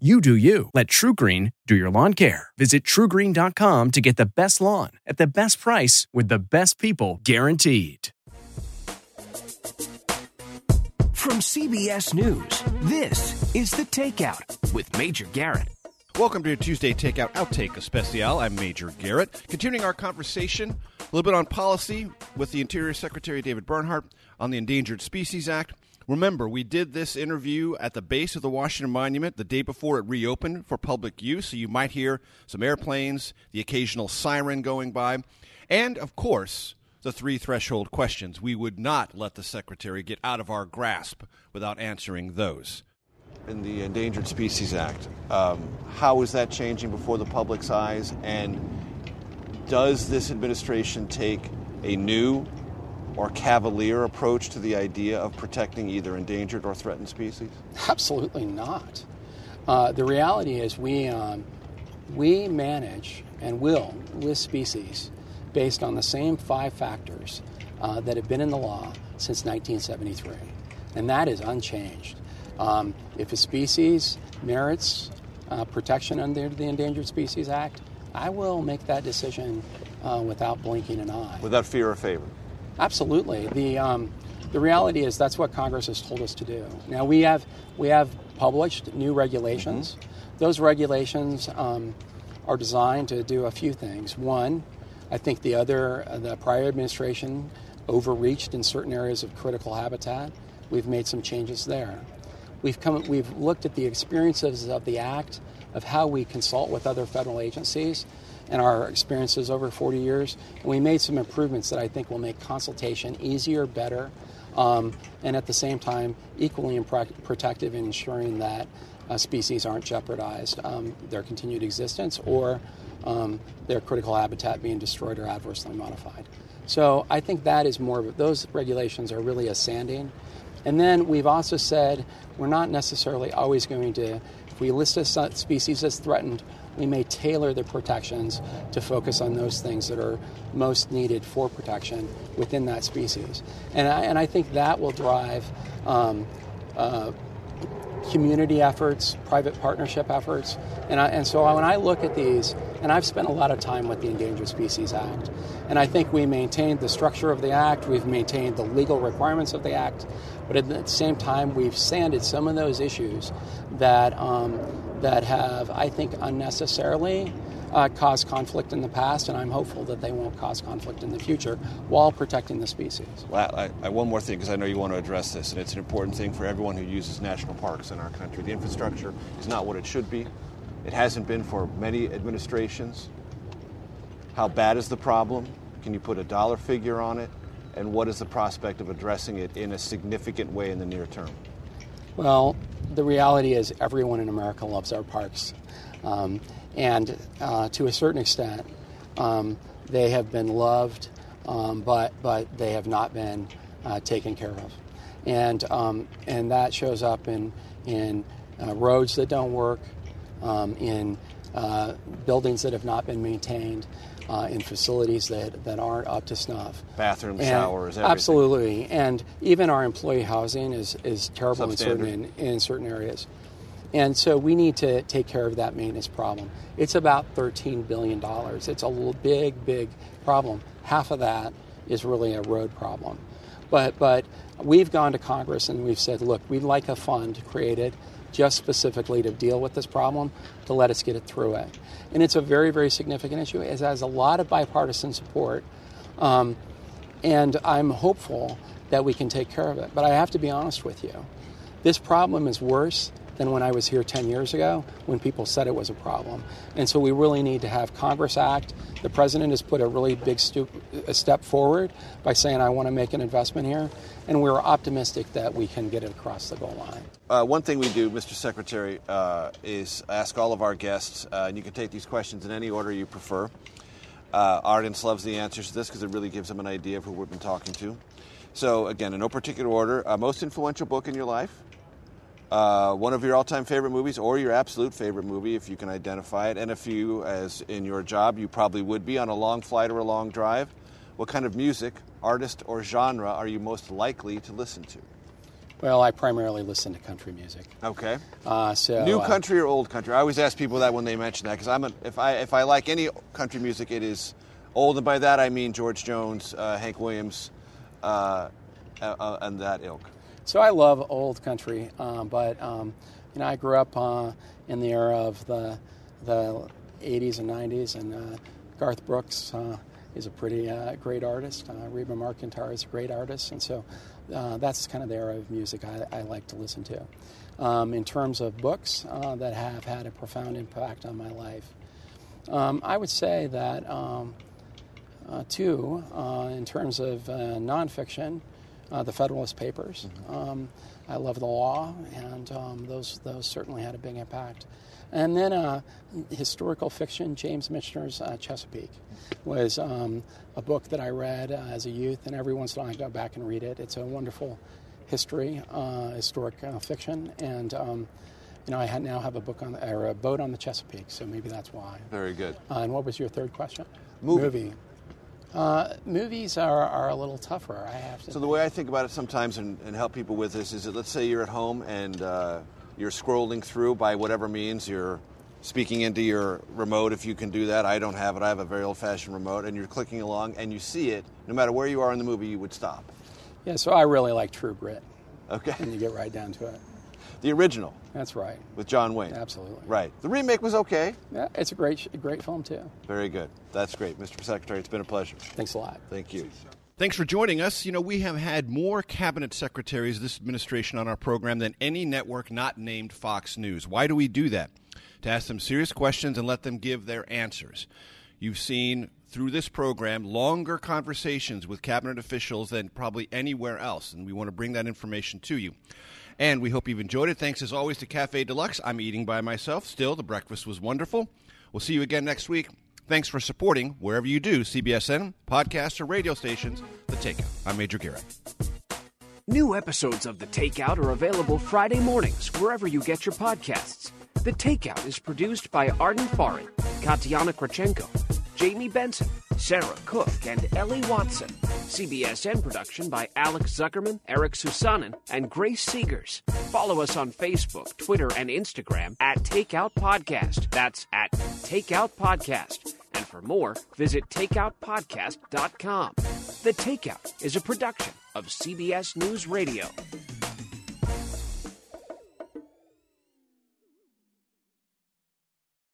You do you. Let TruGreen do your lawn care. Visit TruGreen.com to get the best lawn at the best price with the best people guaranteed. From CBS News, this is The Takeout with Major Garrett. Welcome to Tuesday Takeout Outtake Especial. I'm Major Garrett. Continuing our conversation a little bit on policy with the Interior Secretary David Bernhardt on the Endangered Species Act. Remember, we did this interview at the base of the Washington Monument the day before it reopened for public use, so you might hear some airplanes, the occasional siren going by, and, of course, the three threshold questions. We would not let the Secretary get out of our grasp without answering those. In the Endangered Species Act, how is that changing before the public's eyes, and does this administration take a new or cavalier approach to the idea of protecting either endangered or threatened species? Absolutely not. The reality is we manage and will list species based on the same five factors that have been in the law since 1973, and that is unchanged. If a species merits protection under the Endangered Species Act, I will make that decision without blinking an eye. Without fear or favor? Absolutely. The reality is that's what Congress has told us to do. Now we have published new regulations. Mm-hmm. Those regulations are designed to do a few things. One, I think the prior administration overreached in certain areas of critical habitat. We've made some changes there. We've looked at the experiences of the Act, of how we consult with other federal agencies, and our experiences over 40 years, and we made some improvements that I think will make consultation easier, better, and at the same time equally protective in ensuring that species aren't jeopardized, their continued existence, or their critical habitat being destroyed or adversely modified. So I think that is more of those regulations are really a sanding. And then we've also said we're not necessarily always going to, if we list a species as threatened, we may tailor the protections to focus on those things that are most needed for protection within that species. And I think that will drive community efforts, private partnership efforts. And so when I look at these, and I've spent a lot of time with the Endangered Species Act, and I think we maintained the structure of the Act, we've maintained the legal requirements of the Act, but at the same time we've sanded some of those issues that have, I think, unnecessarily caused conflict in the past, and I'm hopeful that they won't cause conflict in the future while protecting the species. Well, I one more thing, because I know you want to address this, and it's an important thing for everyone who uses national parks in our country. The infrastructure is not what it should be. It hasn't been for many administrations. How bad is the problem? Can you put a dollar figure on it? And what is the prospect of addressing it in a significant way in the near term? Well, the reality is everyone in America loves our parks. And to a certain extent, they have been loved, but they have not been taken care of. And that shows up in roads that don't work, in buildings that have not been maintained, in facilities that aren't up to snuff. Bathrooms, showers, everything. Absolutely. And even our employee housing is terrible in certain areas. And so we need to take care of that maintenance problem. It's about $13 billion. It's a big, big problem. Half of that is really a road problem. But we've gone to Congress and we've said, look, we'd like a fund created just specifically to deal with this problem, to let us get it through it. And it's a very, very significant issue. It has a lot of bipartisan support, and I'm hopeful that we can take care of it. But I have to be honest with you. This problem is worse than when I was here 10 years ago when people said it was a problem. And so we really need to have Congress act. The president has put a really big step forward by saying, I want to make an investment here. And we're optimistic that we can get it across the goal line. One thing we do, Mr. Secretary, is ask all of our guests, and you can take these questions in any order you prefer. Audience loves the answers to this because it really gives them an idea of who we've been talking to. So, again, in no particular order, most influential book in your life, one of your all-time favorite movies or your absolute favorite movie, if you can identify it, and if you, as in your job, you probably would be on a long flight or a long drive, what kind of music, artist, or genre are you most likely to listen to? Well, I primarily listen to country music. Okay. New country or old country? I always ask people that when they mention that, because if I like any country music, it is old, and by that I mean George Jones, Hank Williams, and that ilk. So I love old country, but I grew up in the era of the 80s and 90s, and Garth Brooks is a pretty great artist. Reba McEntire is a great artist, and so. That's kind of the era of music I like to listen to. In terms of books that have had a profound impact on my life, I would say that, in terms of nonfiction, the Federalist Papers. Mm-hmm. I love the law, and those certainly had a big impact. And then historical fiction, James Michener's Chesapeake was a book that I read as a youth, and every once in a while I go back and read it. It's a wonderful historic fiction, and I now have a boat on the Chesapeake, so maybe that's why. Very good. And what was your third question? Movie. Movies are a little tougher, I have to. So the way I think about it sometimes and help people with this is that let's say you're at home and you're scrolling through by whatever means. You're speaking into your remote if you can do that. I don't have it. I have a very old-fashioned remote. And you're clicking along and you see it. No matter where you are in the movie, you would stop. Yeah, so I really like True Grit. Okay. And you get right down to it. The original. That's right. With John Wayne. Absolutely. Right. The remake was okay. Yeah, it's a great film, too. Very good. That's great. Mr. Secretary, it's been a pleasure. Thanks a lot. Thank you. Thanks for joining us. You know, we have had more cabinet secretaries this administration on our program than any network not named Fox News. Why do we do that? To ask them serious questions and let them give their answers. You've seen through this program longer conversations with cabinet officials than probably anywhere else, and we want to bring that information to you. And we hope you've enjoyed it. Thanks, as always, to Cafe Deluxe. I'm eating by myself. Still, the breakfast was wonderful. We'll see you again next week. Thanks for supporting, wherever you do, CBSN, podcasts, or radio stations, The Takeout. I'm Major Garrett. New episodes of The Takeout are available Friday mornings, wherever you get your podcasts. The Takeout is produced by Arden Farrin, Katiana Krachenko, Jamie Benson, Sarah Cook, and Ellie Watson. CBSN production by Alex Zuckerman, Eric Susanen, and Grace Seegers. Follow us on Facebook, Twitter, and Instagram @TakeoutPodcast. That's @TakeoutPodcast. And for more, visit takeoutpodcast.com. The Takeout is a production of CBS News Radio.